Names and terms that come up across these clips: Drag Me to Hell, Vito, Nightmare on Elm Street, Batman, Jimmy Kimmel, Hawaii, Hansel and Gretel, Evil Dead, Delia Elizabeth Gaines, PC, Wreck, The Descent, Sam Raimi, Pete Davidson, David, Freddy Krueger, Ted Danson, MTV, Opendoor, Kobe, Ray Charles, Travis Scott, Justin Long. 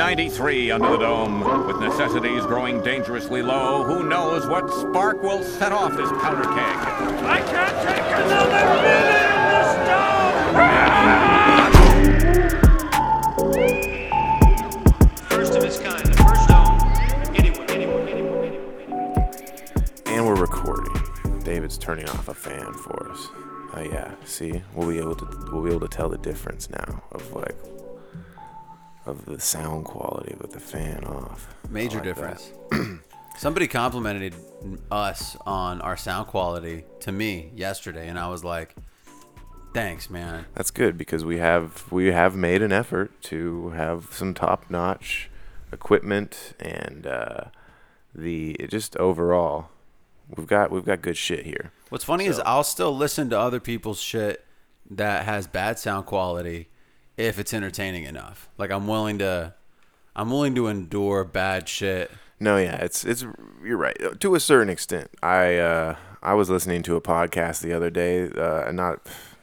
1993 under the dome. With necessities growing dangerously low, who knows what spark will set off this powder keg? I can't take another minute in this dome! Ah! First of its kind, the first dome. Anyone. And we're recording. David's turning off a fan for us. Oh yeah, see, we'll be able to tell the difference now of the sound quality with the fan off. Major like difference. Somebody complimented us on our sound quality to me yesterday, and I was like, "Thanks, man." That's good because we have made an effort to have some top-notch equipment, and just overall, we've got good shit here. What's funny is I'll still listen to other people's shit that has bad sound quality if it's entertaining enough. Like I'm willing to endure bad shit. No, yeah, it's you're right to a certain extent. I was listening to a podcast the other day, not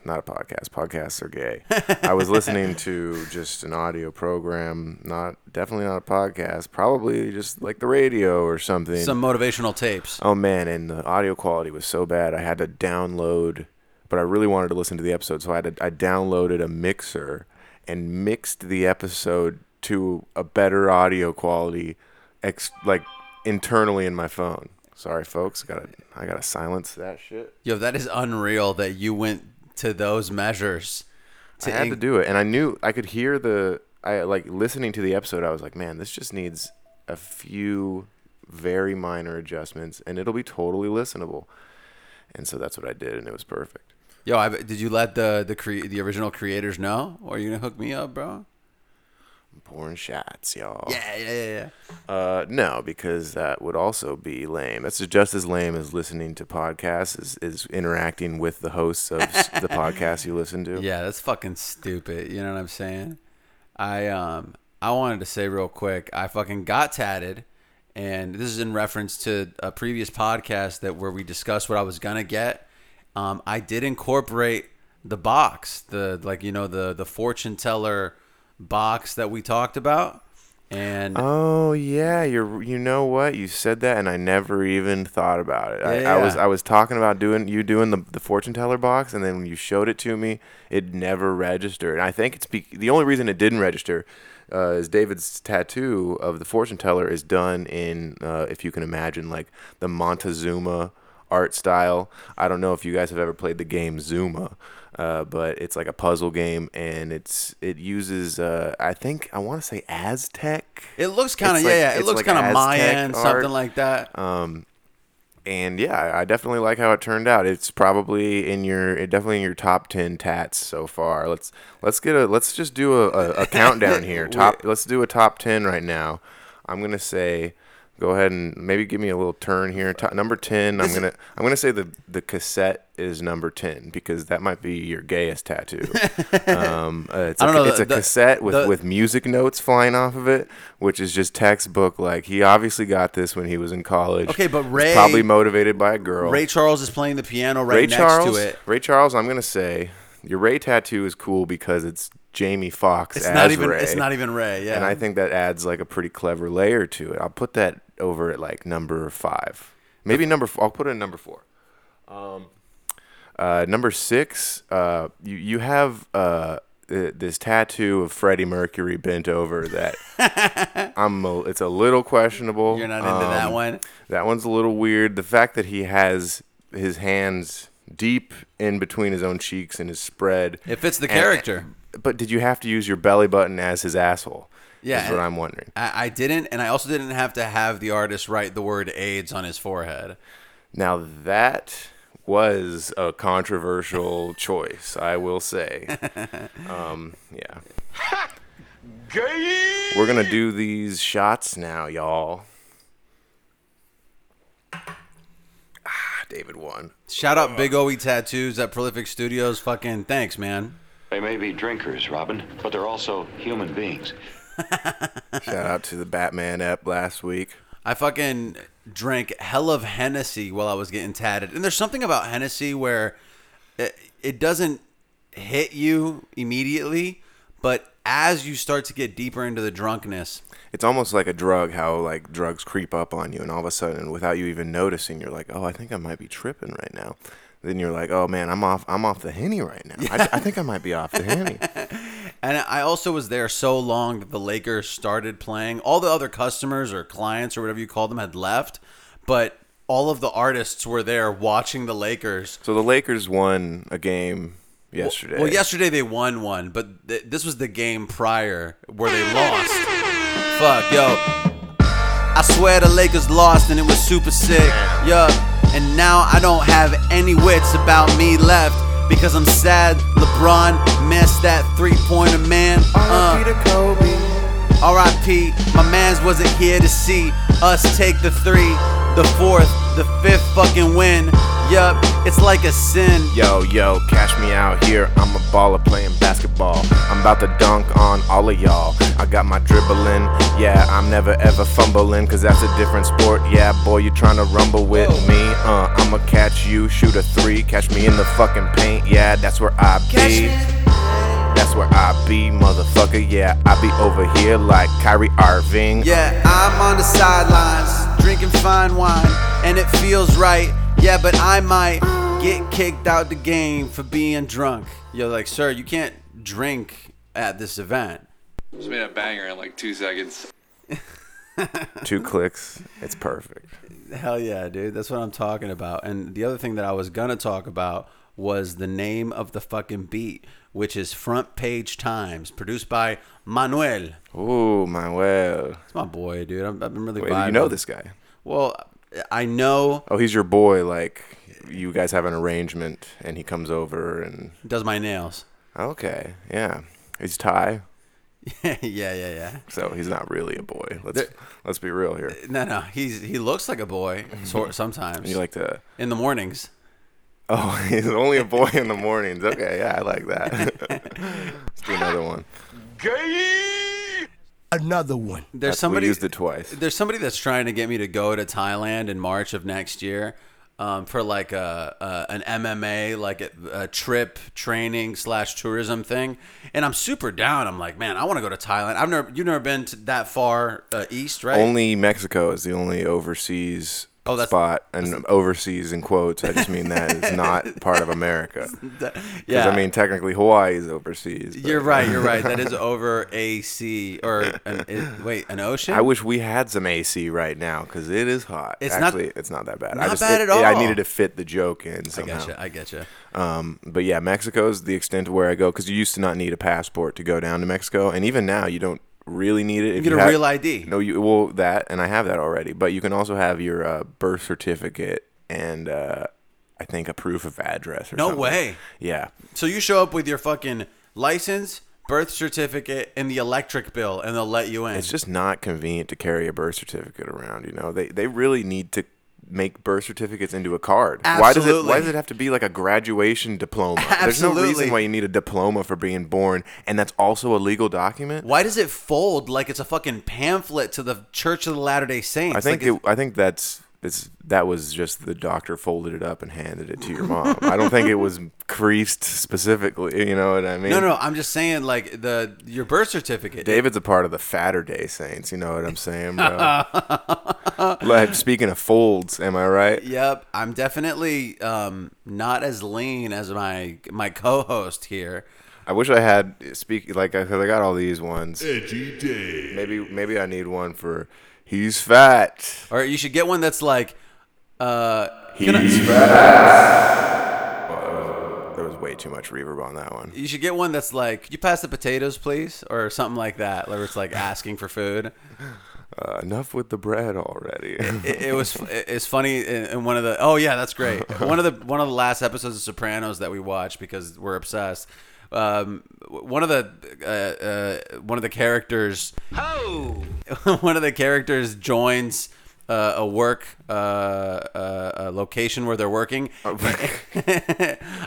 a podcast. Podcasts are gay. I was listening to just an audio program, definitely not a podcast, probably just like the radio or something. Some motivational tapes. Oh man, and the audio quality was so bad. I had to download, but I really wanted to listen to the episode, so I downloaded a mixer and mixed the episode to a better audio quality, like internally in my phone. Sorry, folks, I gotta silence that shit. Yo, that is unreal that you went to those measures. I had to do it, and I knew I could hear listening to the episode. I was like, man, this just needs a few very minor adjustments, and it'll be totally listenable. And so that's what I did, and it was perfect. Yo, did you let the original creators know, or are you gonna hook me up, bro? I'm pouring shots, y'all. Yeah. No, because that would also be lame. That's just as lame as listening to podcasts is interacting with the hosts of the podcast you listen to. Yeah, that's fucking stupid. You know what I'm saying? I wanted to say real quick, I fucking got tatted, and this is in reference to a previous podcast where we discussed what I was gonna get. I did incorporate the box, the fortune teller box that we talked about. And oh yeah, you know what, you said that and I never even thought about it. I was talking about doing the fortune teller box, and then when you showed it to me, it never registered. And I think it's the only reason it didn't register is David's tattoo of the fortune teller is done in if you can imagine, like the Montezuma art style. I don't know if you guys have ever played the game Zuma, but it's like a puzzle game, and it uses I think I want to say Aztec. It looks kind of it looks like kind of Mayan art, something like that. And yeah, I definitely like how it turned out. It's probably in your top 10 tats so far. Let's just do a countdown here. Let's do a top 10 right now. I'm gonna say. Go ahead and maybe give me a little turn here. Number 10, I'm gonna say the cassette is number 10 because that might be your gayest tattoo. It's a cassette with music notes flying off of it, which is just textbook. Like he obviously got this when he was in college. Okay, but Ray, probably motivated by a girl. Ray Charles is playing the piano next to it. Ray Charles, I'm gonna say your Ray tattoo is cool because it's Jamie Foxx as Ray. It's not even Ray. Yeah, and I think that adds like a pretty clever layer to it. I'll put that over at like number 5, maybe number 4. I'll put it in number 4. Number 6, you have this tattoo of Freddie Mercury bent over that it's a little questionable. You're not into that one. That one's a little weird. The fact that he has his hands deep in between his own cheeks and is spread. It fits the character. But did you have to use your belly button as his asshole? Yeah, that's what I'm wondering. I didn't, and I also didn't have to have the artist write the word AIDS on his forehead. Now, that was a controversial choice, I will say. Yeah. We're going to do these shots now, y'all. David won. Shout out Big OE Tattoos at Prolific Studios. Fucking thanks, man. They may be drinkers, Robin, but they're also human beings. Shout out to the Batman app last week. I fucking drank hell of Hennessy while I was getting tatted. And there's something about Hennessy where it doesn't hit you immediately, but as you start to get deeper into the drunkenness. It's almost like a drug, how like drugs creep up on you, and all of a sudden, without you even noticing, you're like, oh, I think I might be tripping right now. Then you're like, oh man, I'm off the Henny right now. Yeah. I think I might be off the Henny. And I also was there so long that the Lakers started playing. All the other customers or clients or whatever you call them had left, but all of the artists were there watching the Lakers. So the Lakers won a game yesterday. Well, yesterday they won one, but this was the game prior where they lost. Fuck, yo. I swear the Lakers lost and it was super sick. Yo. And now I don't have any wits about me left, because I'm sad LeBron missed that three-pointer, man. R.I.P. to Kobe. R.I.P. My mans wasn't here to see us take the three, the fourth, the fifth fucking win. Yup, it's like a sin. Yo, cash me out here. I'm a baller playing basketball. I'm about to dunk on all of y'all. I got my dribbling. Yeah, I'm never ever fumbling, cause that's a different sport. Yeah, boy, you trying to rumble with me. I'ma catch you, shoot a three. Catch me in the fucking paint. Yeah, that's where I be. That's where I be, motherfucker. Yeah, I be over here like Kyrie Irving. Yeah, I'm on the sidelines, drinking fine wine, and it feels right. Yeah, but I might get kicked out the game for being drunk. Yo, like, sir, you can't drink at this event. Just made a banger in like 2 seconds. 2 clicks. It's perfect. Hell yeah, dude. That's what I'm talking about. And the other thing that I was going to talk about was the name of the fucking beat, which is Front Page Times, produced by Manuel. Ooh, Manuel. That's my boy, dude. I've been really vibing. You know this guy. Well, I know. Oh, he's your boy. Like, you guys have an arrangement, and he comes over and does my nails. Okay, yeah. He's Thai. Yeah. So he's not really a boy. Let's be real here. No. He looks like a boy sometimes. You like to in the mornings. Oh, he's only a boy in the mornings. Okay, yeah, I like that. Let's do another one. Another one. We used it twice. There's somebody that's trying to get me to go to Thailand in March of next year for like an MMA, like a trip training / tourism thing. And I'm super down. I'm like, man, I want to go to Thailand. You've never been to that far east, right? Only Mexico is the only overseas spot. And overseas in quotes. I just mean that is not part of America. Yeah. I mean, technically Hawaii is overseas. But. You're right. That is over AC or an ocean. I wish we had some AC right now because it is hot. It's not that bad. Not bad at all. I needed to fit the joke in somehow. I getcha. But yeah, Mexico is the extent of where I go because you used to not need a passport to go down to Mexico. And even now you don't really need it. If you get a real ID. No, and I have that already. But you can also have your birth certificate and I think a proof of address or something. No way. Yeah. So you show up with your fucking license, birth certificate, and the electric bill, and they'll let you in. It's just not convenient to carry a birth certificate around. You know, they really need to make birth certificates into a card. Absolutely. Why does it have to be like a graduation diploma? Absolutely. There's no reason why you need a diploma for being born, and that's also a legal document. Why does it fold like it's a fucking pamphlet to the Church of the Latter-day Saints? That was just the doctor folded it up and handed it to your mom. I don't think it was creased specifically. You know what I mean? No. I'm just saying, like your birth certificate. David's a part of the Latter-day Saints. You know what I'm saying, bro? Like, speaking of folds, am I right? Yep, I'm definitely not as lean as my co-host here. I wish I had I got all these ones. Edgy day. Maybe I need one for. He's fat. Or you should get one that's like, he's fat. Well, there was way too much reverb on that one. You should get one that's like, could you pass the potatoes, please? Or something like that, where it's like asking for food. Enough with the bread already. It's funny in one of the. Oh yeah, that's great. One of the last episodes of Sopranos that we watched because we're obsessed. One of the characters joins a work a location where they're working.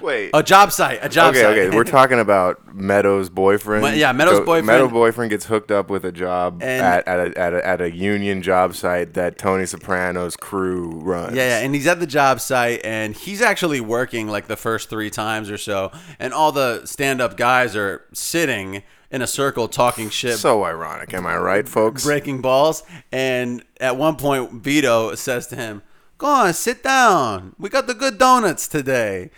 Wait, a job site. Okay, we're talking about Meadow's boyfriend. Meadow boyfriend gets hooked up with a job at a union job site that Tony Soprano's crew runs. Yeah, and he's at the job site, and he's actually working like the first 3 times or so, and all the stand-up guys are sitting. in a circle talking shit. So ironic, am I right, folks? Breaking balls. And at one point, Vito says to him, "Go on, sit down. We got the good donuts today.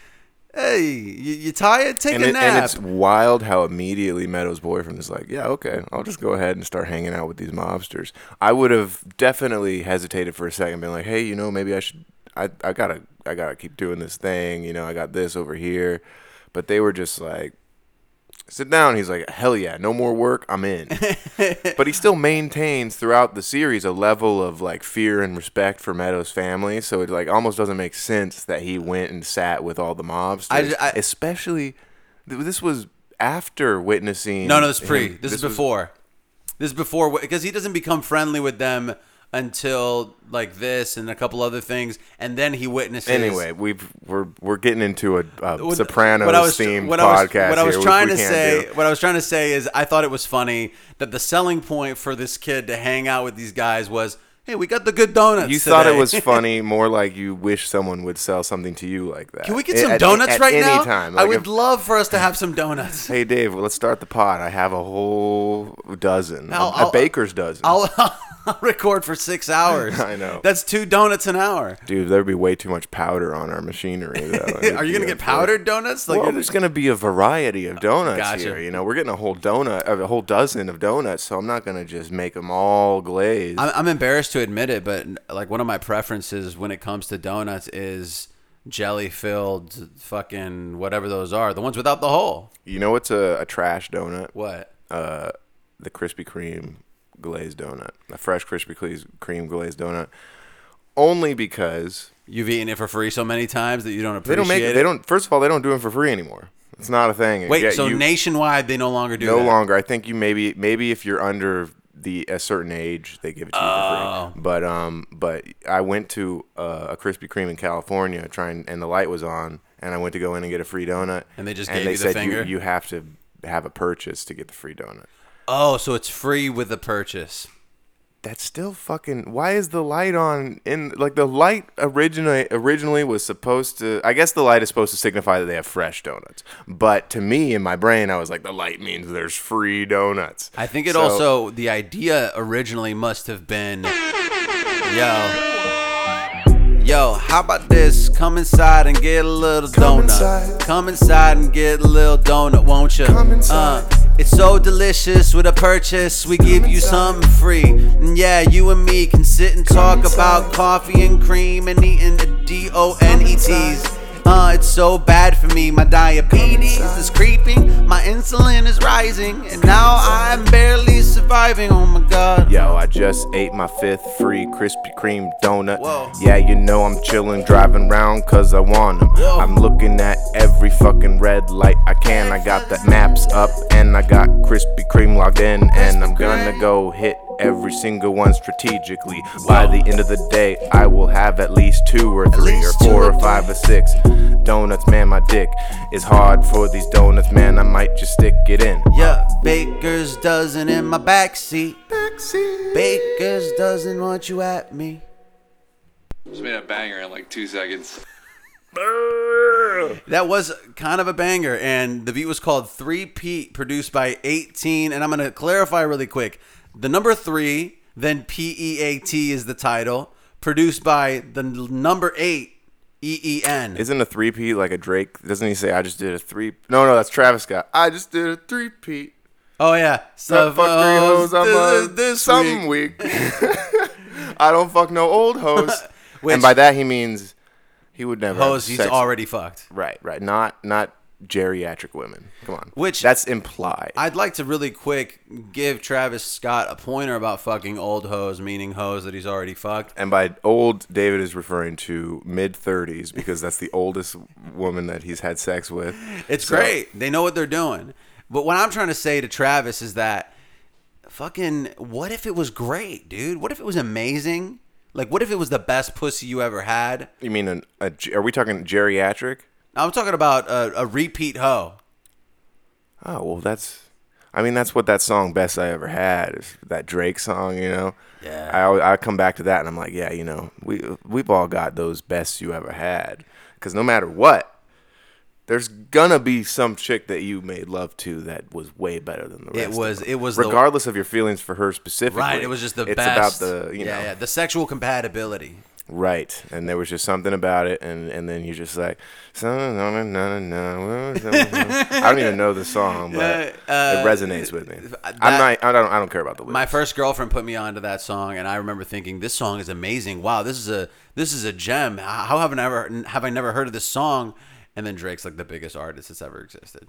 Hey, you tired? Take a nap." And it's wild how immediately Meadow's boyfriend is like, "Yeah, okay, I'll just go ahead and start hanging out with these mobsters." I would have definitely hesitated for a second, been like, "Hey, you know, maybe I should. I gotta keep doing this thing. You know, I got this over here." But they were just like, "Sit down." He's like, "Hell yeah, no more work. I'm in." But he still maintains throughout the series a level of like fear and respect for Meadow's family. So it like almost doesn't make sense that he went and sat with all the mobsters. Especially, this was after witnessing. No, this is pre. This is before. This is before, because he doesn't become friendly with them until like this and a couple other things, and then he witnesses. Anyway, we're getting into a Sopranos themed podcast. What I was trying to say is, I thought it was funny that the selling point for this kid to hang out with these guys was, "Hey, we got the good donuts." You thought it was funny, more like you wish someone would sell something to you like that. Can we get some donuts right now? Anytime. Like, I would love for us to have some donuts. "Hey, Dave, let's start the pot. I have a whole dozen, a baker's dozen. I'll record for 6 hours." I know. That's 2 donuts an hour. Dude, there'd be way too much powder on our machinery, though. Are you going to get powdered donuts? Like, well, there's going to be a variety of donuts here. You know, we're getting a whole dozen of donuts, so I'm not going to just make them all glazed. I'm embarrassed to admit it, but like one of my preferences when it comes to donuts is jelly-filled fucking whatever those are. The ones without the hole. You know what's a trash donut? What? The Krispy Kreme glazed donut, a fresh Krispy Kreme glazed donut, only because you've eaten it for free so many times that you don't appreciate it. First of all, they don't do them for free anymore. It's not a thing. Wait, so nationwide they no longer do that? No longer. I think you maybe if you're under a certain age, they give it to you for free. But I went to a Krispy Kreme in California and the light was on, and I went to go in and get a free donut, and they just gave you the finger. You have to have a purchase to get the free donut. Oh, so it's free with a purchase. That's still fucking... Why is the light on in... Like, the light originally was supposed to... I guess the light is supposed to signify that they have fresh donuts. But to me, in my brain, I was like, the light means there's free donuts. I think also... The idea originally must have been... Yo, how about this? Come inside and get a little donut. Come inside and get a little donut, won't you? Come inside. It's so delicious with a purchase. We give you something free. And yeah, you and me can sit and talk about coffee and cream and eating the donets. It's so bad for me. My diabetes is creeping. My insulin is rising. And now I'm barely surviving. Oh my god. Yo, I just ate my 5th free Krispy Kreme donut. Whoa. Yeah, you know I'm chillin', driving round cause I want them. Whoa. I'm looking at every fucking red light I can. I got the maps up and I got Krispy Kreme logged in. And I'm gonna go hit every single one strategically. Whoa. By the end of the day, I will have at least 2 or 3 or 4 or 5 or 6 donuts. Man, my dick is hard for these donuts. Man, I might just stick it in. Yeah, baker's dozen in my backseat. Baker's dozen want you at me. Just made a banger in like 2 seconds. That was kind of a banger, and the beat was called 3Pete, produced by 18. And I'm going to clarify really quick. The number 3, then P-E-A-T is the title, produced by the number 8, E-E-N. Isn't a 3P like a Drake? Doesn't he say, I just did a 3... No, that's Travis Scott. I just did a 3P. Oh, yeah. So fuck 3 hoes, I'm this something weak. I don't fuck no old hoes. And by that he means he would never have sex. He's already fucked. Right. Not geriatric women. Come on. Which that's implied. I'd like to really quick give Travis Scott a pointer about fucking old hoes, meaning hoes that he's already fucked. And by old, David is referring to mid-30s, because that's the oldest woman that he's had sex with. It's great. They know what they're doing. But what I'm trying to say to Travis is that fucking, what if it was great, dude? What if it was amazing? Like, what if it was the best pussy you ever had? You mean, are we talking geriatric? I'm talking about a repeat hoe. Oh, well, that's what that song Best I Ever Had is, that Drake song, you know? Yeah. I come back to that and I'm like, yeah, you know, we've all got those bests you ever had. Because no matter what, There's gonna be some chick that you made love to that was way better than the rest. It was regardless of your feelings for her specifically. Right, it was just the best. It's about the the sexual compatibility. Right, and there was just something about it, and then you're just like, I don't even know the song, but it resonates with me. I don't care about the lyrics. My first girlfriend put me onto that song, and I remember thinking, this song is amazing. Wow, this is a gem. How have I never heard of this song? And then Drake's like the biggest artist that's ever existed.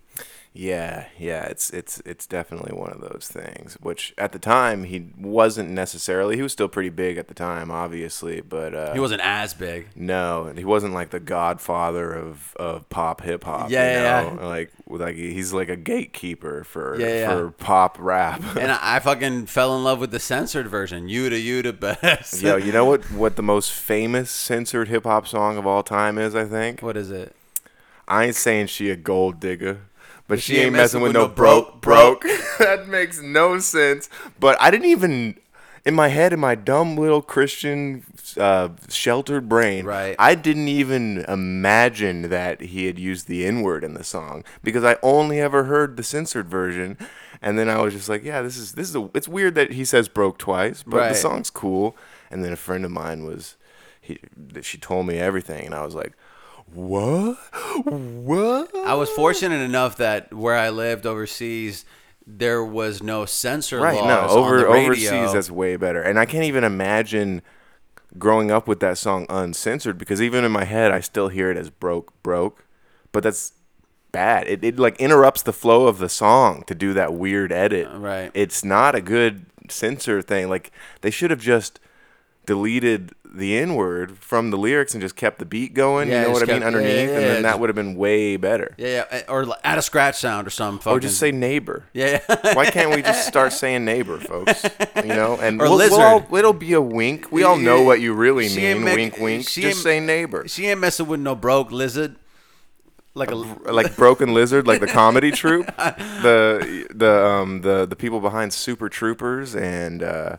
Yeah, it's definitely one of those things. Which at the time he wasn't necessarily. He was still pretty big at the time, obviously, but he wasn't as big. No, he wasn't like the godfather of pop hip hop. Yeah. Like he's like a gatekeeper for pop rap. And I fucking fell in love with the censored version. You the best. Yo, you know what the most famous censored hip hop song of all time is? I think. What is it? I ain't saying she a gold digger, but she ain't messing with no broke. That makes no sense. But I didn't even, in my head, in my dumb little Christian sheltered brain, right. I didn't even imagine that he had used the N-word in the song because I only ever heard the censored version. And then I was just like, yeah, this is it's weird that he says broke twice, but the song's cool. And then a friend of mine she told me everything, and I was like, What? I was fortunate enough that where I lived overseas, there was no censor laws on the radio. Overseas, that's way better. And I can't even imagine growing up with that song uncensored because even in my head, I still hear it as broke. But that's bad. It like interrupts the flow of the song to do that weird edit. Right. It's not a good censor thing. Like they should have just deleted the N-word from the lyrics and just kept the beat going, you know what I mean, underneath, and then that would have been way better. Yeah, or add a scratch sound or something. Fucking. Or just say neighbor. Yeah. Why can't we just start saying neighbor, folks? You know, and or lizard. It'll be a wink. We all know what you really mean, wink, wink. Just say neighbor. She ain't messing with no broke lizard. Like broken lizard, like the comedy troupe. The people behind Super Troopers and.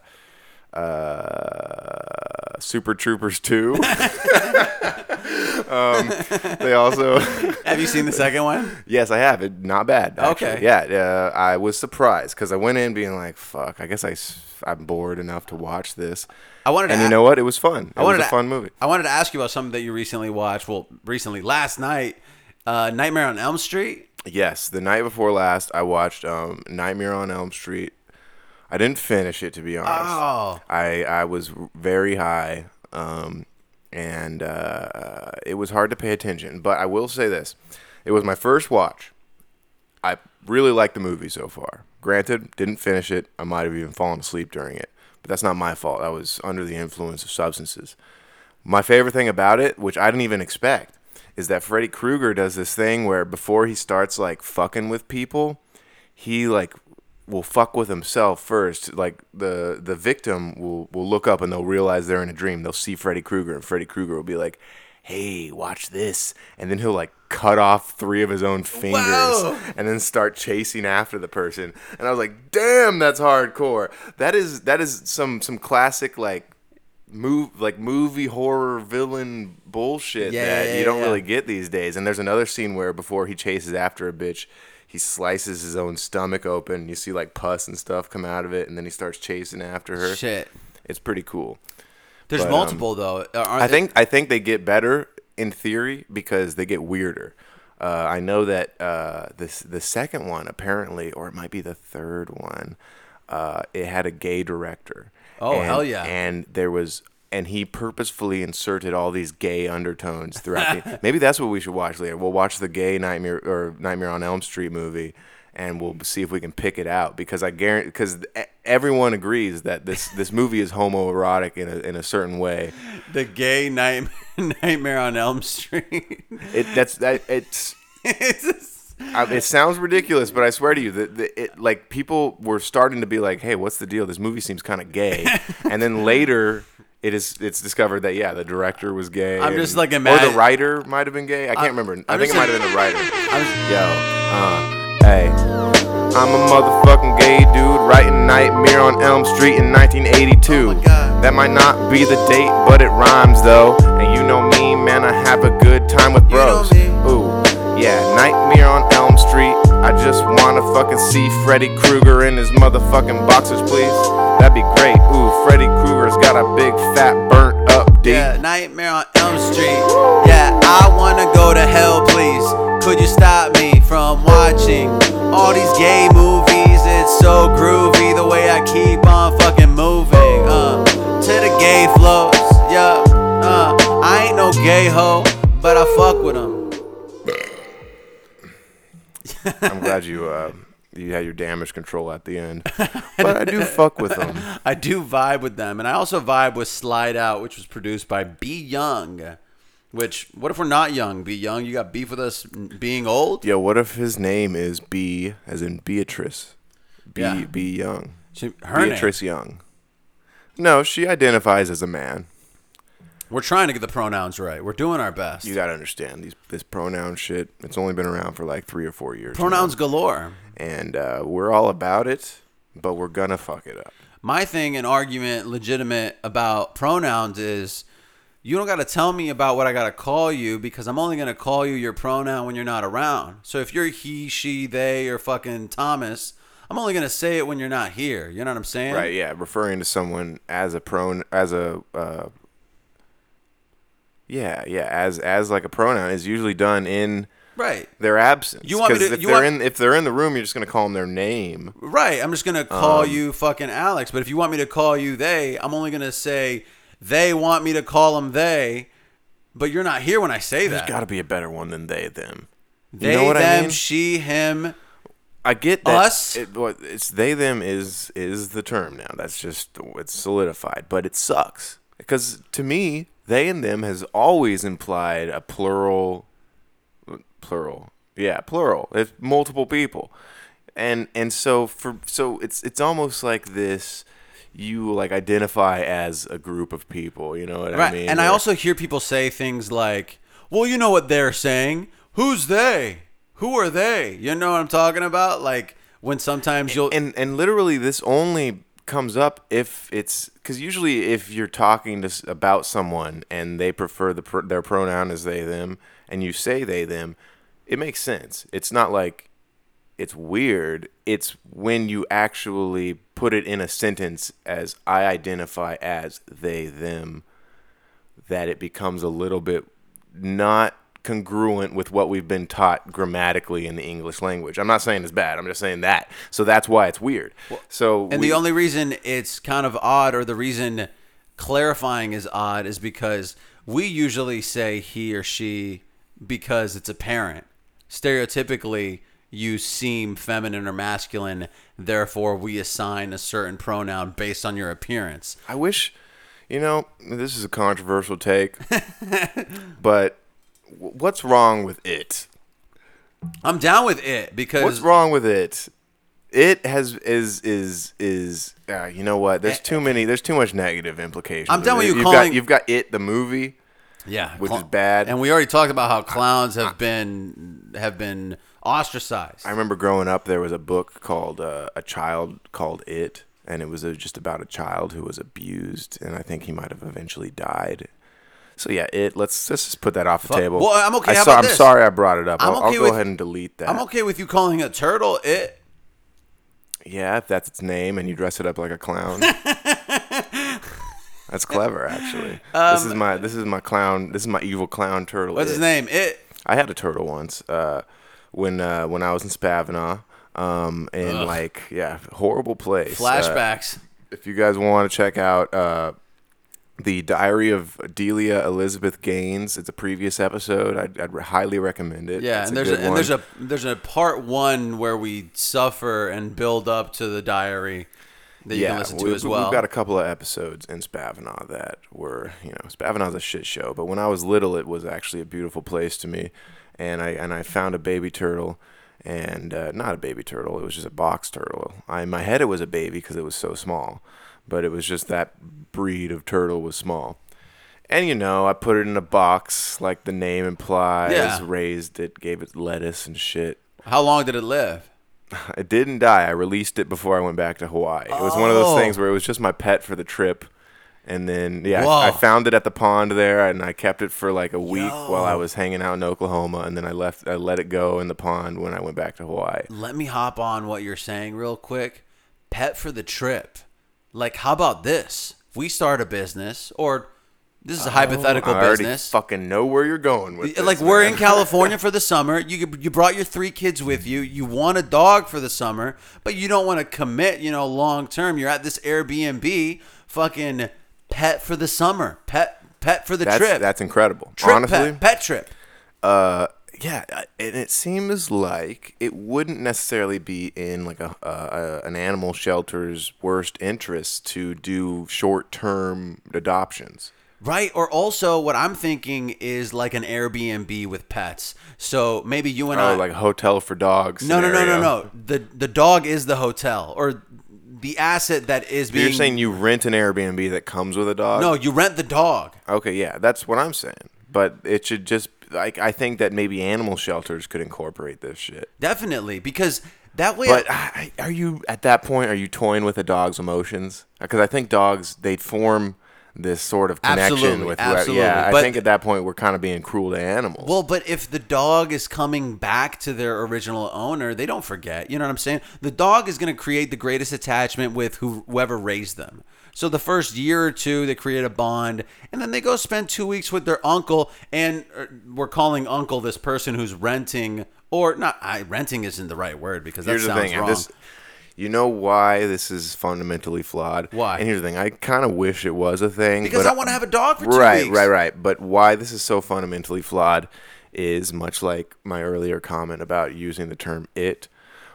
Super Troopers 2. They also have you seen the second one? Yes, I have. It not bad. Actually. Okay. Yeah, I was surprised because I went in being like, "Fuck, I guess I'm bored enough to watch this." You know what? It was fun. It was a fun movie. I wanted to ask you about something that you recently watched. Well, recently last night, Nightmare on Elm Street. Yes, the night before last, I watched Nightmare on Elm Street. I didn't finish it, to be honest. Oh. I was very high, and it was hard to pay attention. But I will say this. It was my first watch. I really liked the movie so far. Granted, didn't finish it. I might have even fallen asleep during it. But that's not my fault. I was under the influence of substances. My favorite thing about it, which I didn't even expect, is that Freddy Krueger does this thing where before he starts, like, fucking with people, he, like, will fuck with himself first. Like the victim will look up and they'll realize they're in a dream. They'll see Freddy Krueger and Freddy Krueger will be like, "Hey, watch this." And then he'll like cut off 3 of his own fingers and then start chasing after the person. And I was like, "Damn, that's hardcore." That is some classic like movie horror villain bullshit that you don't really get these days. And there's another scene where before he chases after a bitch, he slices his own stomach open. You see, like, pus and stuff come out of it, and then he starts chasing after her. Shit. It's pretty cool. There's multiple, though. I think they get better, in theory, because they get weirder. I know that the second one, apparently, or it might be the third one, it had a gay director. Oh, hell yeah. And he purposefully inserted all these gay undertones throughout. Maybe that's what we should watch later. We'll watch the gay Nightmare on Elm Street movie, and we'll see if we can pick it out. Because I guarantee, everyone agrees that this movie is homoerotic in a certain way. The gay Nightmare on Elm Street. It sounds ridiculous, but I swear to you that people were starting to be like, "Hey, what's the deal? This movie seems kind of gay," and then later. It's discovered that, the director was gay. I'm just like imagining. Or the writer might have been gay. I can't remember. I think it might have been the writer. Hey. I'm a motherfucking gay dude writing Nightmare on Elm Street in 1982. Oh my God. That might not be the date, but it rhymes, though. And you know me, man, I have a good time with bros. Ooh. Yeah, Nightmare on Elm Street. I just wanna fucking see Freddy Krueger in his motherfucking boxers, please. That'd be great. Ooh, Freddy Krueger's got a big fat burnt up dick. Yeah, Nightmare on Elm Street. Yeah, I wanna go to hell, please. Could you stop me from watching all these gay movies? It's so groovy the way I keep on fucking moving. To the gay flows. Yeah, I ain't no gay hoe, but I fuck with them. I'm glad you had your damage control at the end. But I do fuck with them. I do vibe with them. And I also vibe with Slide Out, which was produced by Be Young. Which, what if we're not young, Be Young? You got beef with us being old? Yeah, what if his name is Be, as in Beatrice? Be Young. Beatrice Young. No, she identifies as a man. We're trying to get the pronouns right. We're doing our best. You got to understand this pronoun shit. It's only been around for like 3 or 4 years. Pronouns galore. And we're all about it, but we're going to fuck it up. My thing, an argument legitimate about pronouns is you don't got to tell me about what I got to call you because I'm only going to call you your pronoun when you're not around. So if you're he, she, they, or fucking Thomas, I'm only going to say it when you're not here. You know what I'm saying? Right, yeah. Referring to someone as a pronoun, as a... as like a pronoun is usually done in their absence. You want me to? If they're in the room, you're just gonna call them their name. Right. I'm just gonna call you fucking Alex. But if you want me to call you they, I'm only gonna say they want me to call them they. But you're not here when I say that. There's got to be a better one than they them. They you know what them I mean? She him. I get that. Us. It's they them is the term now. That's just it's solidified. But it sucks because to me. They and them has always implied a plural. Yeah, plural. It's multiple people. And so it's almost like this you like identify as a group of people, you know what I mean? And I also hear people say things like, "Well, you know what they're saying? Who's they? Who are they?" You know what I'm talking about? Like when sometimes you'll and literally this only comes up if it's because usually if you're talking to about someone and they prefer their pronoun as they them and you say they them, it makes sense. It's not like it's weird. It's when you actually put it in a sentence as I identify as they them that it becomes a little bit not congruent with what we've been taught grammatically in the English language. I'm not saying it's bad. I'm just saying that. So that's why it's weird. The only reason it's kind of odd or the reason clarifying is odd is because we usually say he or she because it's apparent. Stereotypically, you seem feminine or masculine. Therefore, we assign a certain pronoun based on your appearance. I wish, you know, this is a controversial take, but... What's wrong with it? I'm down with it because what's wrong with it? It has is you know what? There's too much negative implications. I'm down with you calling. You've got it the movie, yeah, which is bad. And we already talked about how clowns have been ostracized. I remember growing up, there was a book called A Child Called It, and it was just about a child who was abused, and I think he might have eventually died. So yeah, let's just put that off the table. Well, I'm okay. I'm sorry I brought it up. I'll go ahead and delete that. I'm okay with you calling a turtle it. Yeah, if that's its name and you dress it up like a clown. That's clever, actually. This is my clown. This is my evil clown turtle. What's his name? It. I had a turtle once when I was in Spavinaw, and ugh. Like yeah, horrible place. Flashbacks. If you guys want to check out. The Diary of Delia Elizabeth Gaines. It's a previous episode. I'd highly recommend it. Yeah, there's a part one where we suffer and build up to the diary that you can listen to as well. We've got a couple of episodes in Spavinaw that were, you know, Spavinaw's a shit show. But when I was little, it was actually a beautiful place to me, and I found a baby turtle. And not a baby turtle. It was just a box turtle. In my head, it was a baby because it was so small. But it was just that breed of turtle was small. And, you know, I put it in a box like the name implies, raised it, gave it lettuce and shit. How long did it live? It didn't die. I released it before I went back to Hawaii. It was one of those things where it was just my pet for the trip. And then, yeah, I found it at the pond there, and I kept it for like a week while I was hanging out in Oklahoma, and then I left. I let it go in the pond when I went back to Hawaii. Let me hop on what you're saying real quick. Pet for the trip. Like, how about this? If we start a business, or this is a hypothetical business. I already fucking know where you're going with this. Like, we're in California for the summer. You brought your 3 kids with you. You want a dog for the summer, but you don't want to commit, you know, long term. You're at this Airbnb fucking... Pet for the summer. Pet for the trip. That's incredible. Trip, honestly. Pet trip. Yeah, and it seems like it wouldn't necessarily be in like an animal shelter's worst interest to do short-term adoptions. Right, or also what I'm thinking is like an Airbnb with pets. So maybe you and I... Oh, like a hotel for dogs. No. The dog is the hotel, or... The asset that is being... You're saying you rent an Airbnb that comes with a dog? No, you rent the dog. Okay, yeah, that's what I'm saying. But it should just... like I think that maybe animal shelters could incorporate this shit. Definitely, because that way... But are you, at that point, are you toying with a dog's emotions? Because I think dogs, they form this sort of connection with... Absolutely. Yeah, but I think at that point we're kind of being cruel to animals. Well, but if the dog is coming back to their original owner, they don't forget. You know what I'm saying? The dog is going to create the greatest attachment with whoever raised them. So the first year or two, they create a bond, and then they go spend 2 weeks with their uncle, and we're calling uncle this person who's renting, or not, renting isn't the right word because that sounds wrong. You know why this is fundamentally flawed? Why? And here's the thing. I kind of wish it was a thing. Because I want to have a dog for 2 weeks. Right. But why this is so fundamentally flawed is much like my earlier comment about using the term it.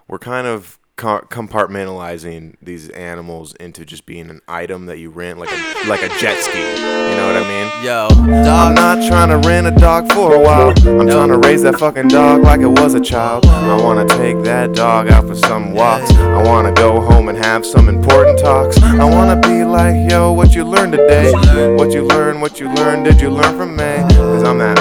We're kind of compartmentalizing these animals into just being an item that you rent, like a jet ski. You know what I mean? Yo, dog. I'm not trying to rent a dog for a while. I'm trying to raise that fucking dog like it was a child. I want to take that dog out for some walks. I want to go home and have some important talks. I want to be like, yo, what you learned today? What you learned? Did you learn from me? Cause I'm that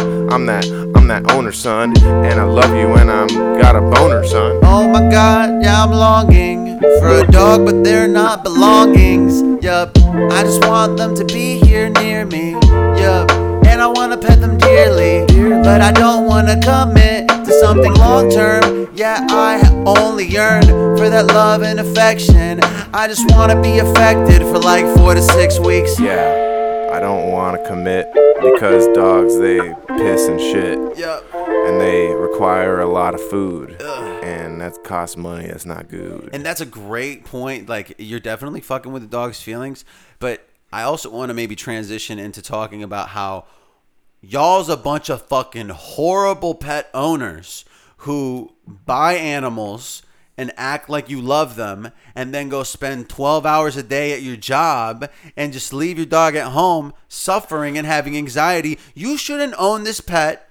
owner, son, and I love you, and I'm got a boner, son. Oh my God, yeah, I'm longing for a dog, but they're not belongings. Yup, I just want them to be here near me. Yup, and I wanna pet them dearly, but I don't wanna commit to something long term. Yeah, I only yearn for that love and affection. I just wanna be affected for like 4 to 6 weeks. Yeah, I don't wanna commit because dogs, they piss and shit. Yup. And they require a lot of food. Ugh. And that costs money. That's not good. And that's a great point. Like, you're definitely fucking with the dog's feelings. But I also want to maybe transition into talking about how y'all's a bunch of fucking horrible pet owners who buy animals and act like you love them and then go spend 12 hours a day at your job and just leave your dog at home suffering and having anxiety. You shouldn't own this pet.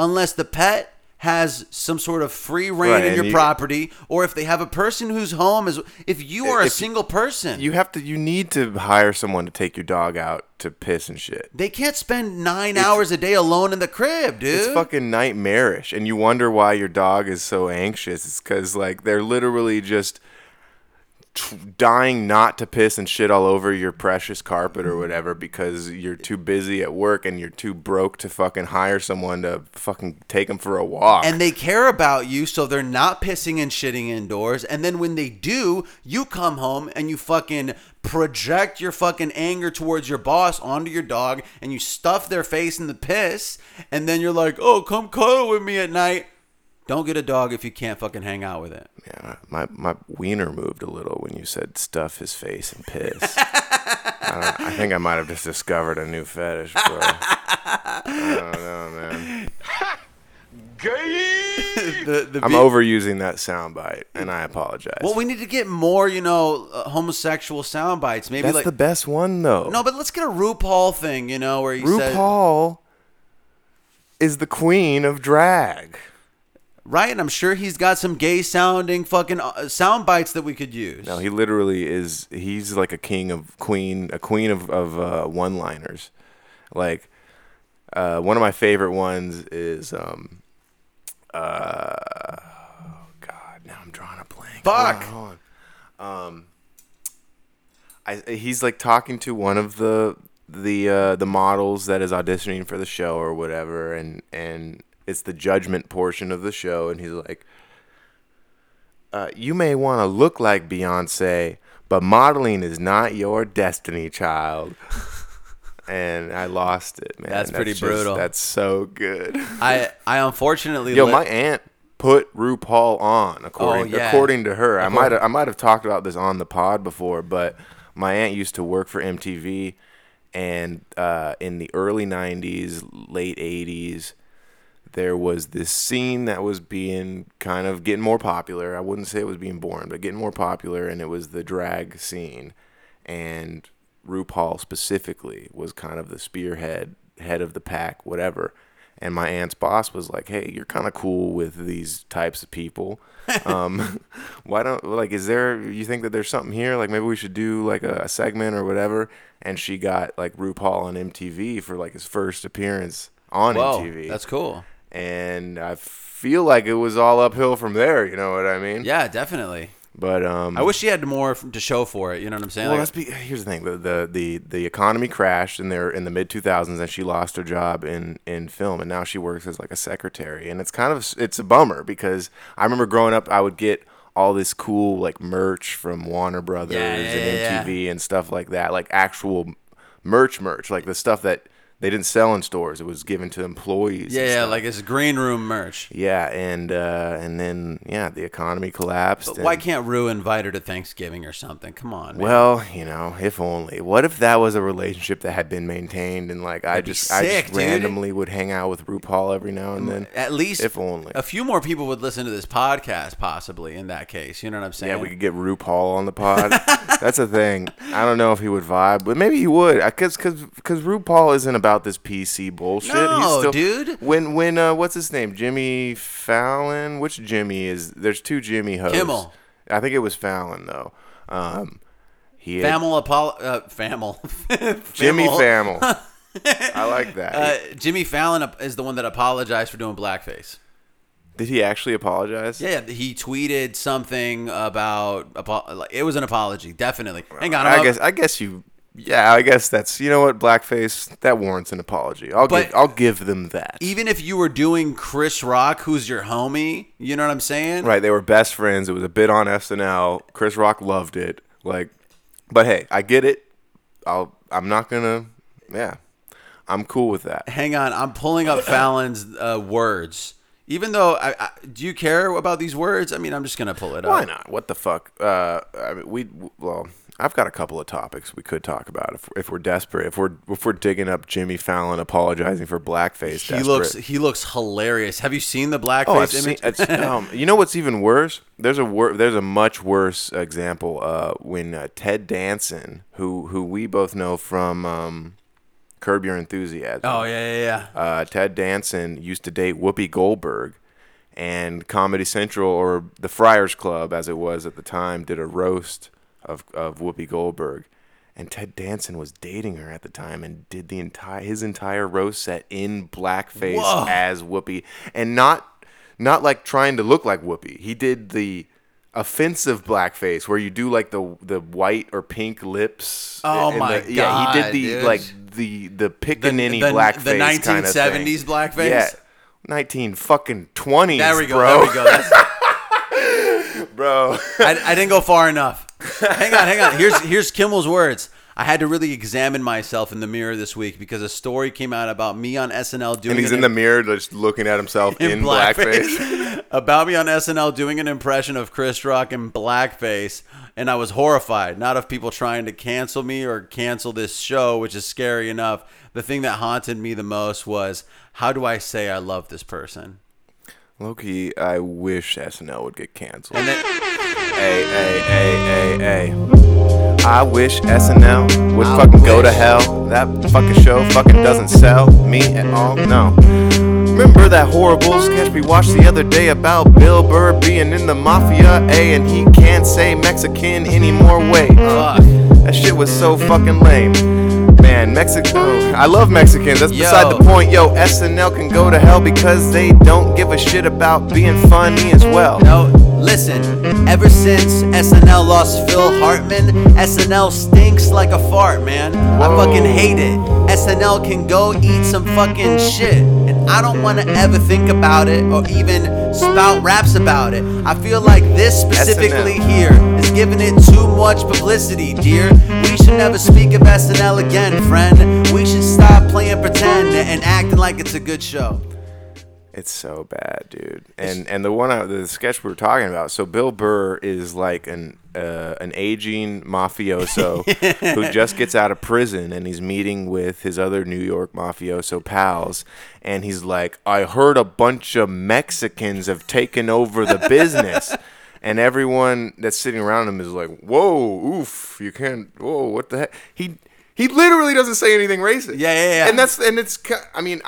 Unless the pet has some sort of free reign in your property, or if they have a person whose home is... If you are a single person... You need to hire someone to take your dog out to piss and shit. They can't spend 9 hours a day alone in the crib, dude. It's fucking nightmarish. And you wonder why your dog is so anxious. It's because like they're literally just... dying not to piss and shit all over your precious carpet or whatever because you're too busy at work and you're too broke to fucking hire someone to fucking take them for a walk. And they care about you, so they're not pissing and shitting indoors. And then when they do, you come home and you fucking project your fucking anger towards your boss onto your dog and you stuff their face in the piss. And then you're like, oh, come cuddle with me at night. Don't get a dog if you can't fucking hang out with it. Yeah, my wiener moved a little when you said stuff his face and piss. I think I might have just discovered a new fetish, bro. I don't know, man. I'm overusing that soundbite, and I apologize. Well, we need to get more, you know, homosexual soundbites. Maybe that's like the best one, though. No, but let's get a RuPaul thing, you know, where he said... RuPaul is the queen of drag. Right, and I'm sure he's got some gay-sounding fucking sound bites that we could use. No, he literally is. He's like a queen of one-liners. Like one of my favorite ones is, oh God, now I'm drawing a blank. Fuck. Hold on. he's like talking to one of the models that is auditioning for the show or whatever, and it's the judgment portion of the show, and he's like, you may want to look like Beyonce, but modeling is not your destiny, child. And I lost it, man. That's pretty brutal. That's so good. I unfortunately... Yo, my aunt put RuPaul on, according to her. I might have talked about this on the pod before, but my aunt used to work for MTV, and in the early 90s, late 80s, there was this scene that was getting more popular. I wouldn't say it was being born, but getting more popular, and it was the drag scene. And RuPaul specifically was kind of the spearhead, head of the pack, whatever. And my aunt's boss was like, hey, you're kind of cool with these types of people. You think that there's something here? Like, maybe we should do like a segment or whatever. And she got like RuPaul on MTV for like his first appearance on MTV. That's cool. And I feel like it was all uphill from there. You know what I mean? Yeah, definitely. But I wish she had more to show for it. You know what I'm saying? Well, here's the thing: the economy crashed in the mid 2000s, and she lost her job in film, and now she works as like a secretary, and it's a bummer because I remember growing up, I would get all this cool like merch from Warner Brothers and MTV and stuff like that, like actual merch, like the stuff that they didn't sell in stores. It was given to employees. Yeah, like it's green room merch. Yeah, and then the economy collapsed. But why can't Rue invite her to Thanksgiving or something? Come on, man. Well, if only. What if that was a relationship that had been maintained and like I just randomly would hang out with RuPaul every now and then? At least, if only, a few more people would listen to this podcast possibly in that case. You know what I'm saying? Yeah, we could get RuPaul on the pod. That's a thing. I don't know if he would vibe, but maybe he would. Because RuPaul isn't about this PC bullshit. No, he's still, dude. When what's his name? Jimmy Fallon. Which Jimmy is? There's two Jimmy hosts. Kimmel. I think it was Fallon though. Jimmy Fallon. I like that. Jimmy Fallon is the one that apologized for doing blackface. Did he actually apologize? Yeah, he tweeted something about it was an apology, definitely. Hang on, I guess you. Yeah, I guess that's, you know what, blackface, that warrants an apology. I'll give them that. Even if you were doing Chris Rock, who's your homie, you know what I'm saying? Right, they were best friends. It was a bit on SNL. Chris Rock loved it. Like, but hey, I get it. I'm not gonna. Yeah, I'm cool with that. Hang on, I'm pulling up Fallon's words. Even though, do you care about these words? I mean, I'm just gonna pull it up. Why not? What the fuck? I've got a couple of topics we could talk about if we're desperate. If we're digging up Jimmy Fallon apologizing for blackface, he looks hilarious. Have you seen the blackface image? You know what's even worse? There's a much worse example when Ted Danson, who we both know from Curb Your Enthusiasm. Oh yeah. Ted Danson used to date Whoopi Goldberg. And Comedy Central, or the Friars Club as it was at the time, did a roast of Whoopi Goldberg, and Ted Danson was dating her at the time and did his entire roast set in blackface. Whoa. As Whoopi, and not like trying to look like Whoopi. He did the offensive blackface where you do like the white or pink lips. Oh and my god! Yeah, he did the pickaninny blackface, the 1970s kind of blackface. Yeah, 1920s. There we go. Bro. There we go. Bro, I didn't go far enough. Hang on. Here's Kimmel's words. I had to really examine myself in the mirror this week because a story came out about me on SNL doing... And he's in the mirror just looking at himself in blackface. About me on SNL doing an impression of Chris Rock in blackface, and I was horrified. Not of people trying to cancel me or cancel this show, which is scary enough. The thing that haunted me the most was, how do I say I love this person? Loki, I wish SNL would get canceled. I wish SNL would fucking go to hell. That fucking show fucking doesn't sell me at all. No. Remember that horrible sketch we watched the other day about Bill Burr being in the mafia, and he can't say Mexican anymore? Wait. That shit was so fucking lame. Man, Mexico. I love Mexicans. That's beside the point. Yo, SNL can go to hell because they don't give a shit about being funny as well. No, Listen, ever since SNL lost Phil Hartman, SNL stinks like a fart, man. I fucking hate it. SNL can go eat some fucking shit. And I don't want to ever think about it or even spout raps about it. I feel like this specifically here is giving it too much publicity, dear. We should never speak of SNL again, friend. We should stop playing pretend and acting like it's a good show. It's so bad, dude. And the sketch we were talking about. So Bill Burr is like an aging mafioso who just gets out of prison, and he's meeting with his other New York mafioso pals, and he's like, "I heard a bunch of Mexicans have taken over the business." And everyone that's sitting around him is like, "Whoa, oof, you can't. Whoa, what the heck?" He literally doesn't say anything racist. Yeah. And it's. I mean,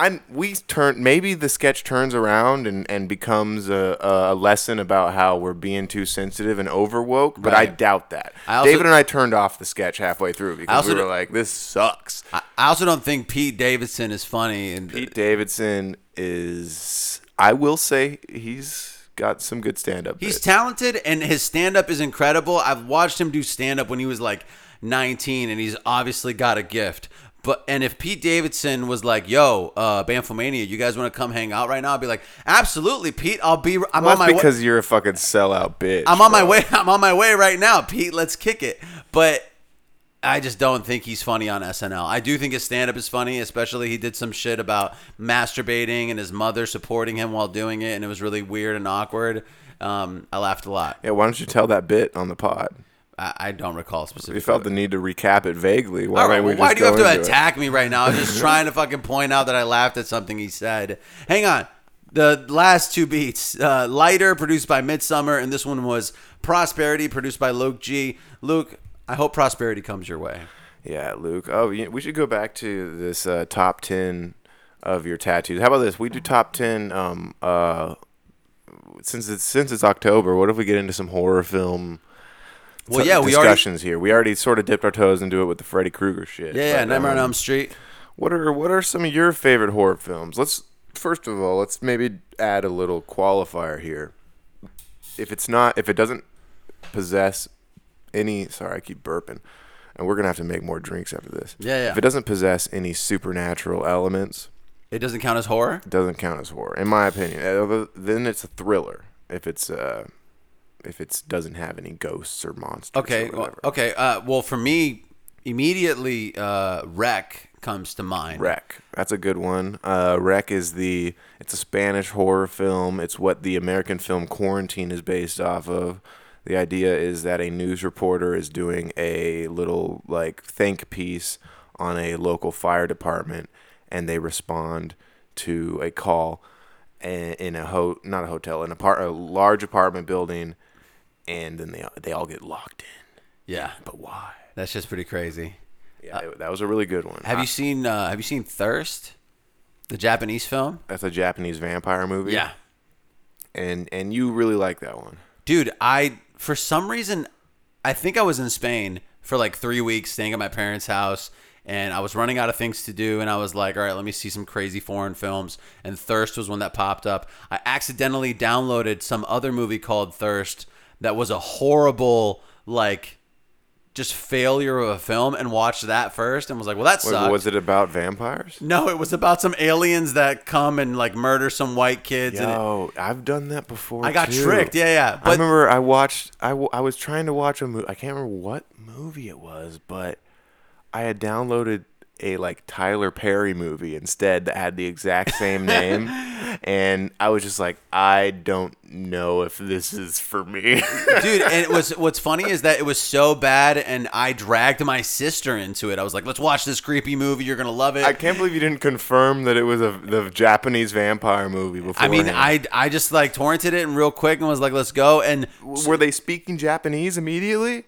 maybe the sketch turns around and becomes a lesson about how we're being too sensitive and overwoke. But right. I doubt that. David and I turned off the sketch halfway through because we were like, "This sucks." I also don't think Pete Davidson is funny. And Pete Davidson is. I will say he's got some good stand-up. He's talented, and his stand-up is incredible. I've watched him do stand-up when he was like 19, and he's obviously got a gift. And if Pete Davidson was like, "Yo, Banfomania, you guys want to come hang out right now?" I'd be like, "Absolutely, Pete. I'm on my way." Because you're a fucking sellout bitch. I'm on my way right now, Pete. Let's kick it. But I just don't think he's funny on SNL. I do think his stand-up is funny, especially he did some shit about masturbating and his mother supporting him while doing it, and it was really weird and awkward. I laughed a lot. Yeah, why don't you tell that bit on the pod? I don't recall specifically. You felt the need to recap it vaguely. Why do you have to attack me right now? I'm just trying to fucking point out that I laughed at something he said. Hang on. The last two beats. Lighter, produced by Midsummer, and this one was Prosperity, produced by Luke G. Luke, I hope prosperity comes your way. Yeah, Luke. Oh, we should go back to this top 10 of your tattoos. How about this? We do top 10 since it's October. What if we get into some horror film? Well, yeah, We already sort of dipped our toes into it with the Freddy Krueger shit. Yeah, Nightmare on Elm Street. What are some of your favorite horror films? Let's maybe add a little qualifier here. If it doesn't possess any, sorry, I keep burping, and we're gonna have to make more drinks after this. Yeah. If it doesn't possess any supernatural elements, it doesn't count as horror. It doesn't count as horror, in my opinion. Then it's a thriller. If it doesn't have any ghosts or monsters. Okay. Or whatever. Okay. Well, for me, immediately, Wreck comes to mind. Wreck. That's a good one. Wreck is it's a Spanish horror film. It's what the American film Quarantine is based off of. The idea is that a news reporter is doing a little like think piece on a local fire department, and they respond to a call in a large apartment building. And then they all get locked in. Yeah, but why? That's just pretty crazy. Yeah, that was a really good one. Have you seen Thirst, the Japanese film? That's a Japanese vampire movie. Yeah, and you really like that one, dude. For some reason, I think I was in Spain for like 3 weeks, staying at my parents' house. And I was running out of things to do, and I was like, all right, let me see some crazy foreign films. And Thirst was one that popped up. I accidentally downloaded some other movie called Thirst that was a horrible, like, just failure of a film, and watched that first and was like, well, that sucked. Wait, was it about vampires? No, it was about some aliens that come and, like, murder some white kids. Oh, I've done that before, I got tricked, yeah. But I remember I was trying to watch a movie. I can't remember what movie it was, but I had downloaded a like Tyler Perry movie instead that had the exact same name, and I was just like, I don't know if this is for me, dude. And it was what's funny is that it was so bad, and I dragged my sister into it. I was like, let's watch this creepy movie. You're gonna love it. I can't believe you didn't confirm that it was the Japanese vampire movie before. I mean, I just like torrented it and real quick and was like, let's go. And were they speaking Japanese immediately?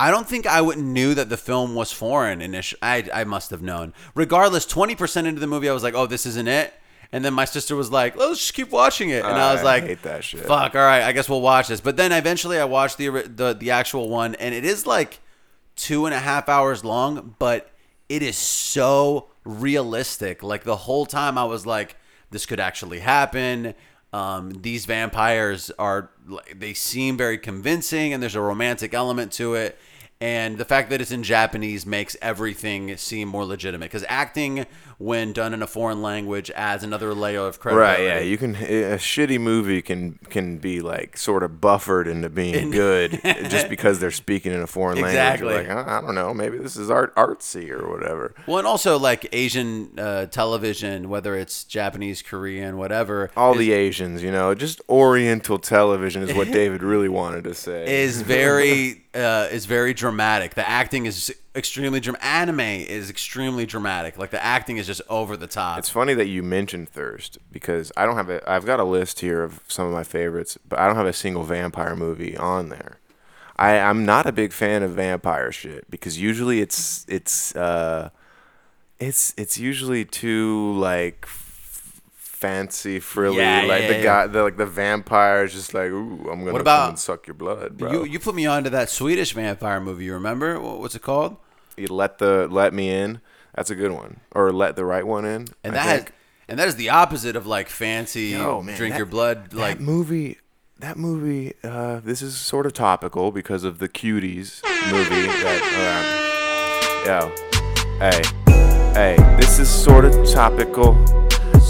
I don't think I knew that the film was foreign initially. I must have known. Regardless, 20% into the movie, I was like, oh, this isn't it. And then my sister was like, let's just keep watching it. And I was like, I hate that shit. Fuck, all right, I guess we'll watch this. But then eventually I watched the actual one, and it is like 2.5 hours long, but it is so realistic. Like the whole time I was like, this could actually happen. These vampires are, they seem very convincing, and there's a romantic element to it. And the fact that it's in Japanese makes everything seem more legitimate. Because acting, when done in a foreign language, adds another layer of credibility. Right, yeah. You can, a shitty movie can be like sort of buffered into being good just because they're speaking in a foreign language. You're like, I don't know, maybe this is artsy or whatever. Well, and also like Asian television, whether it's Japanese, Korean, whatever. The Asians, you know, just Oriental television is what David really wanted to say. Is very dramatic. The acting is extremely dramatic. Anime is extremely dramatic. Like the acting is just over the top. It's funny that you mentioned Thirst because I don't have a. I've got a list here of some of my favorites, but I don't have a single vampire movie on there. I'm not a big fan of vampire shit because usually it's usually too like fancy, frilly, the vampire is just like, ooh, I'm gonna come and suck your blood, bro. You put me onto that Swedish vampire movie. You remember what's it called? You let me in. That's a good one, or let the right one in. And that is the opposite of like fancy. Oh, man, drink your blood. Like movie. That movie. This is sort of topical because of the Cuties movie. This is sort of topical.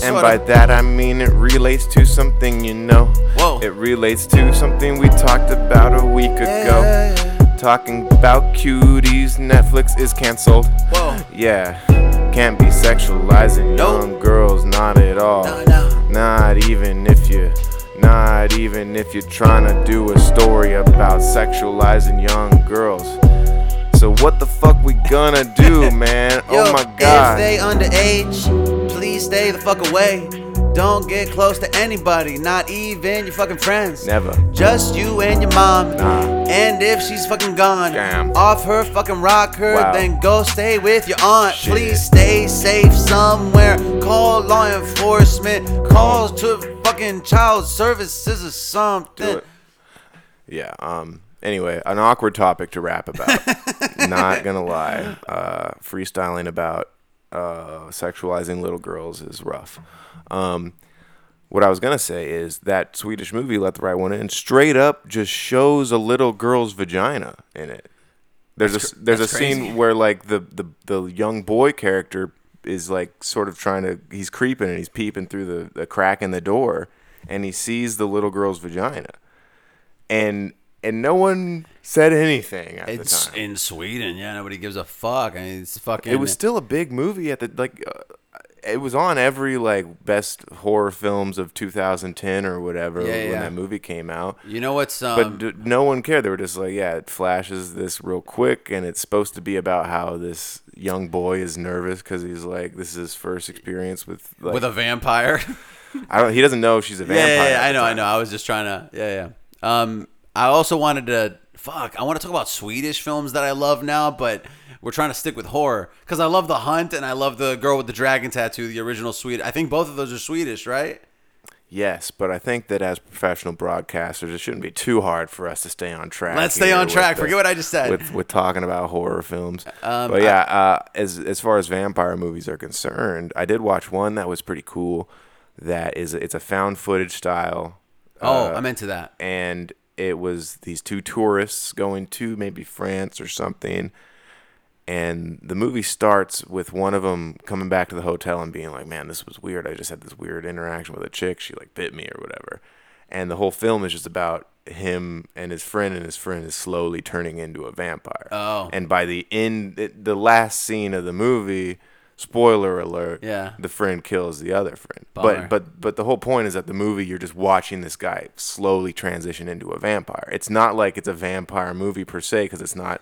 And by that I mean it relates to something, you know. Whoa. It relates to something we talked about a week ago. Yeah. Talking about cuties, Netflix is canceled. Whoa. Yeah, can't be sexualizing young girls, not at all. No. Not even if you're trying to do a story about sexualizing young girls. So what the fuck we gonna do, man? Yo, oh my God. If they underage, please stay the fuck away. Don't get close to anybody, not even your fucking friends. Never. Just you and your mom. Nah. And if she's fucking gone, damn, off her, fucking rock her, wow, then go stay with your aunt. Shit. Please stay safe somewhere. Call law enforcement. Calls to fucking child services or something. Yeah, anyway, an awkward topic to rap about. Not gonna lie. Freestyling about sexualizing little girls is rough. What I was gonna say is that Swedish movie Let the Right One In straight up just shows a little girl's vagina in it. There's a scene where like the young boy character is like sort of trying to, he's creeping and he's peeping through the crack in the door, and he sees the little girl's vagina, and no one said anything at the time. In Sweden, yeah, nobody gives a fuck. I mean, it's fucking. It was still a big movie at the it was on every like best horror films of 2010 or whatever when that movie came out. You know what's? But no one cared. They were just like, yeah, it flashes this real quick, and it's supposed to be about how this young boy is nervous because he's like, this is his first experience with a vampire. He doesn't know if she's a vampire. I know. I was just trying to. Yeah. I also wanted to... I want to talk about Swedish films that I love now, but we're trying to stick with horror. Because I love The Hunt and I love The Girl with the Dragon Tattoo, the original Swedish. I think both of those are Swedish, right? Yes, but I think that as professional broadcasters, it shouldn't be too hard for us to stay on track. Let's stay on track. Forget what I just said. With talking about horror films. But yeah, as far as vampire movies are concerned, I did watch one that was pretty cool. It's a found footage style. I'm into that. And... it was these two tourists going to maybe France or something. And the movie starts with one of them coming back to the hotel and being like, man, this was weird. I just had this weird interaction with a chick. She like bit me or whatever. And the whole film is just about him and his friend is slowly turning into a vampire. Oh. And by the end, the last scene of the movie, spoiler alert, the friend kills the other friend. Bummer. But the whole point is that the movie, you're just watching this guy slowly transition into a vampire. It's not like it's a vampire movie per se because it's not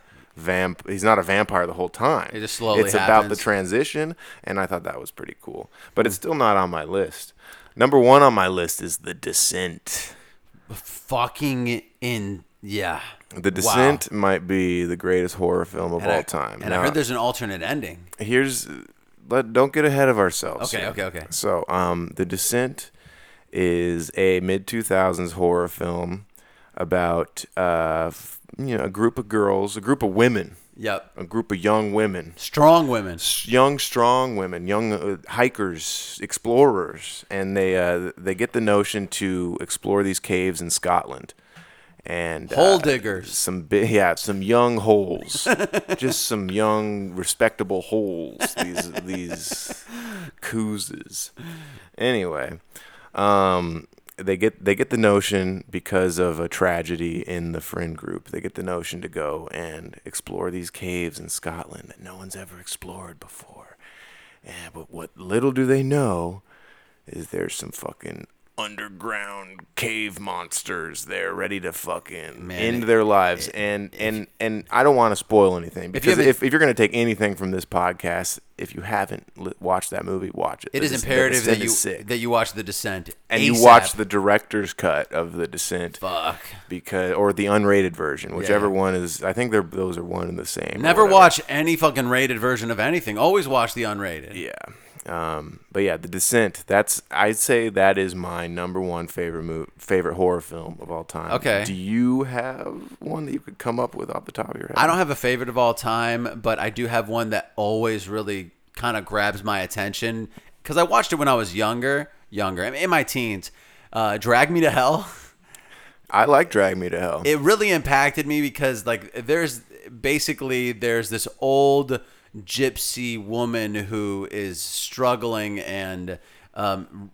he's not a vampire the whole time. It just slowly happens. About the transition, and I thought that was pretty cool. But it's still not on my list. Number one on my list is The Descent. The Descent might be the greatest horror film of all time. And now, I heard there's an alternate ending. Don't get ahead of ourselves. Okay. So, The Descent is a mid-2000s horror film about a group of girls, a group of women. Yep. A group of young women. Strong women. Young, strong women. Young hikers, explorers. And they get the notion to explore these caves in Scotland. And hole diggers. Some young holes. Just some young, respectable holes. These coozes. Anyway, they get the notion, because of a tragedy in the friend group, they get the notion to go and explore these caves in Scotland that no one's ever explored before. But what little do they know is there's some fucking underground cave monsters there ready to fucking end their lives. And I don't want to spoil anything, because if you're going to take anything from this podcast, if you haven't watched that movie, watch it. It is imperative that you watch The Descent and ASAP. You watch the director's cut of The Descent. Fuck. Or the unrated version, whichever one is. I think those are one and the same. Never watch any fucking rated version of anything. Always watch the unrated. Yeah. But yeah, The Descent. I'd say that is my number one favorite horror film of all time. Okay. Do you have one that you could come up with off the top of your head? I don't have a favorite of all time, but I do have one that always really kind of grabs my attention, because I watched it when I was younger, in my teens. Drag Me to Hell. I like Drag Me to Hell. It really impacted me because, like, there's this old gypsy woman who is struggling and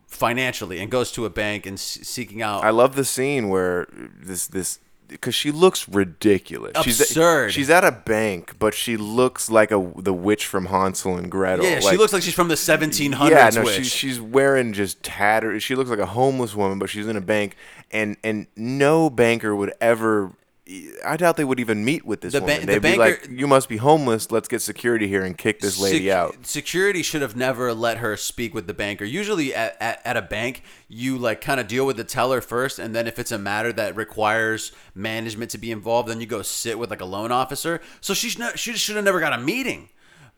financially, and goes to a bank and seeking out. I love the scene where this because she looks ridiculous, absurd. She's at a bank, but she looks like the witch from Hansel and Gretel. Yeah, she looks like she's from the 1700s. Yeah, no, witch. She's wearing just tattered. She looks like a homeless woman, but she's in a bank, and no banker would ever. I doubt they would even meet with this woman. They'd be like, "You must be homeless. Let's get security here and kick this lady out." Security should have never let her speak with the banker. Usually at a bank, you like kind of deal with the teller first, and then if it's a matter that requires management to be involved, then you go sit with like a loan officer. So she should have never got a meeting.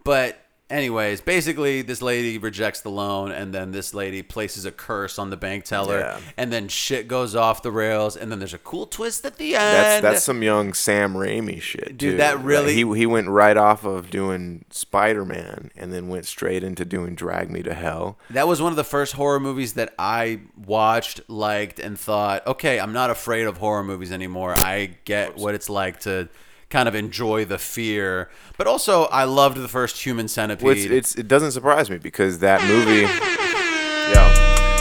But anyways, basically this lady rejects the loan, and then this lady places a curse on the bank teller, and then shit goes off the rails, and then there's a cool twist at the end. That's some young Sam Raimi shit, dude. That really... He went right off of doing Spider-Man and then went straight into doing Drag Me to Hell. That was one of the first horror movies that I watched, liked, and thought, okay, I'm not afraid of horror movies anymore. I get what it's like to... kind of enjoy the fear, but also I loved the first Human Centipede. Well, it doesn't surprise me, because that movie,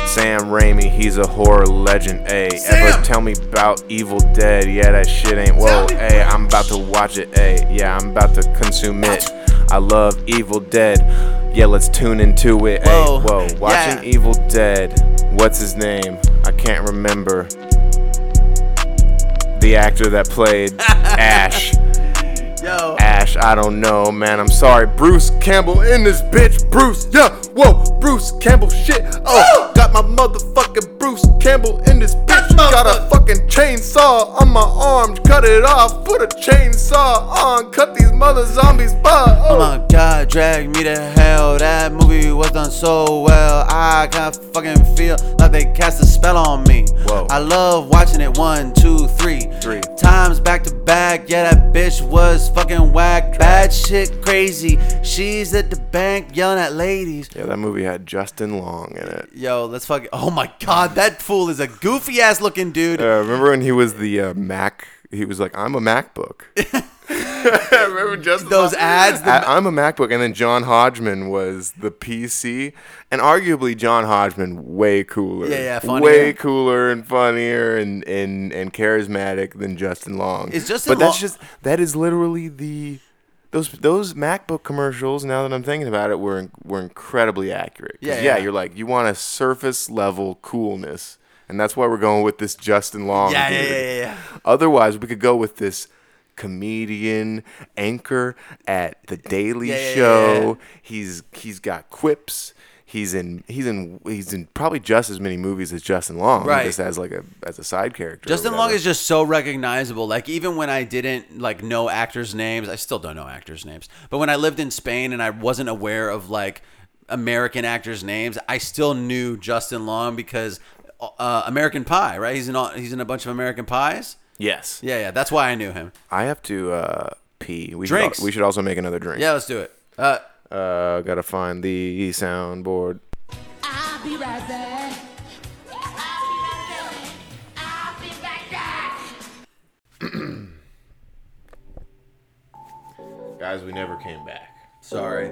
Sam Raimi, he's a horror legend. Hey, ever tell me about Evil Dead? Yeah, that shit ain't whoa. Hey, I'm about to watch it. Hey, yeah, I'm about to consume it. I love Evil Dead. Yeah, let's tune into it. Whoa. Hey, whoa, watching Evil Dead. What's his name? I can't remember. The actor that played Ash. Yo. Ash, I don't know, man. I'm sorry. Bruce Campbell in this bitch. Bruce, yeah. Whoa, Bruce Campbell shit. Oh, got my motherfucking Bruce Campbell in this bitch. Got a fucking chainsaw on my arm. Cut it off. Put a chainsaw on. Cut these mother zombies. Oh my God, Drag Me to Hell. That movie was done so well. I got fucking feel like they cast a spell on me. Whoa. I love watching it 1, 2, 3 times back to back. Yeah, that bitch was fucking whack. Bad shit crazy. She's at the bank yelling at ladies. Yeah, that movie had Justin Long in it. Yo, let's fucking... Oh my God, that fool is a goofy ass looking dude. Remember when he was the Mac... He was like, I'm a MacBook. Remember Justin Long? Those ads? I'm a MacBook. And then John Hodgman was the PC. And arguably John Hodgman, way cooler. Yeah, funnier. Way cooler and funnier and charismatic than Justin Long. That is literally the... Those MacBook commercials, now that I'm thinking about it, were incredibly accurate. Yeah, you're like, you want a surface level coolness. And that's why we're going with this Justin Long. Yeah. Otherwise, we could go with this comedian, anchor at the Daily Show. Yeah. He's got quips. He's in probably just as many movies as Justin Long, right? Just as like a side character. Justin Long is just so recognizable. Like, even when I didn't like know actors' names, I still don't know actors' names. But when I lived in Spain and I wasn't aware of like American actors' names, I still knew Justin Long because American Pie, right? He's in a bunch of American Pies. Yes. Yeah. That's why I knew him. I have to pee. We should also make another drink. Yeah, let's do it. Gotta find the soundboard. I'll be right back. I'll be right back. Guys, we never came back. Sorry.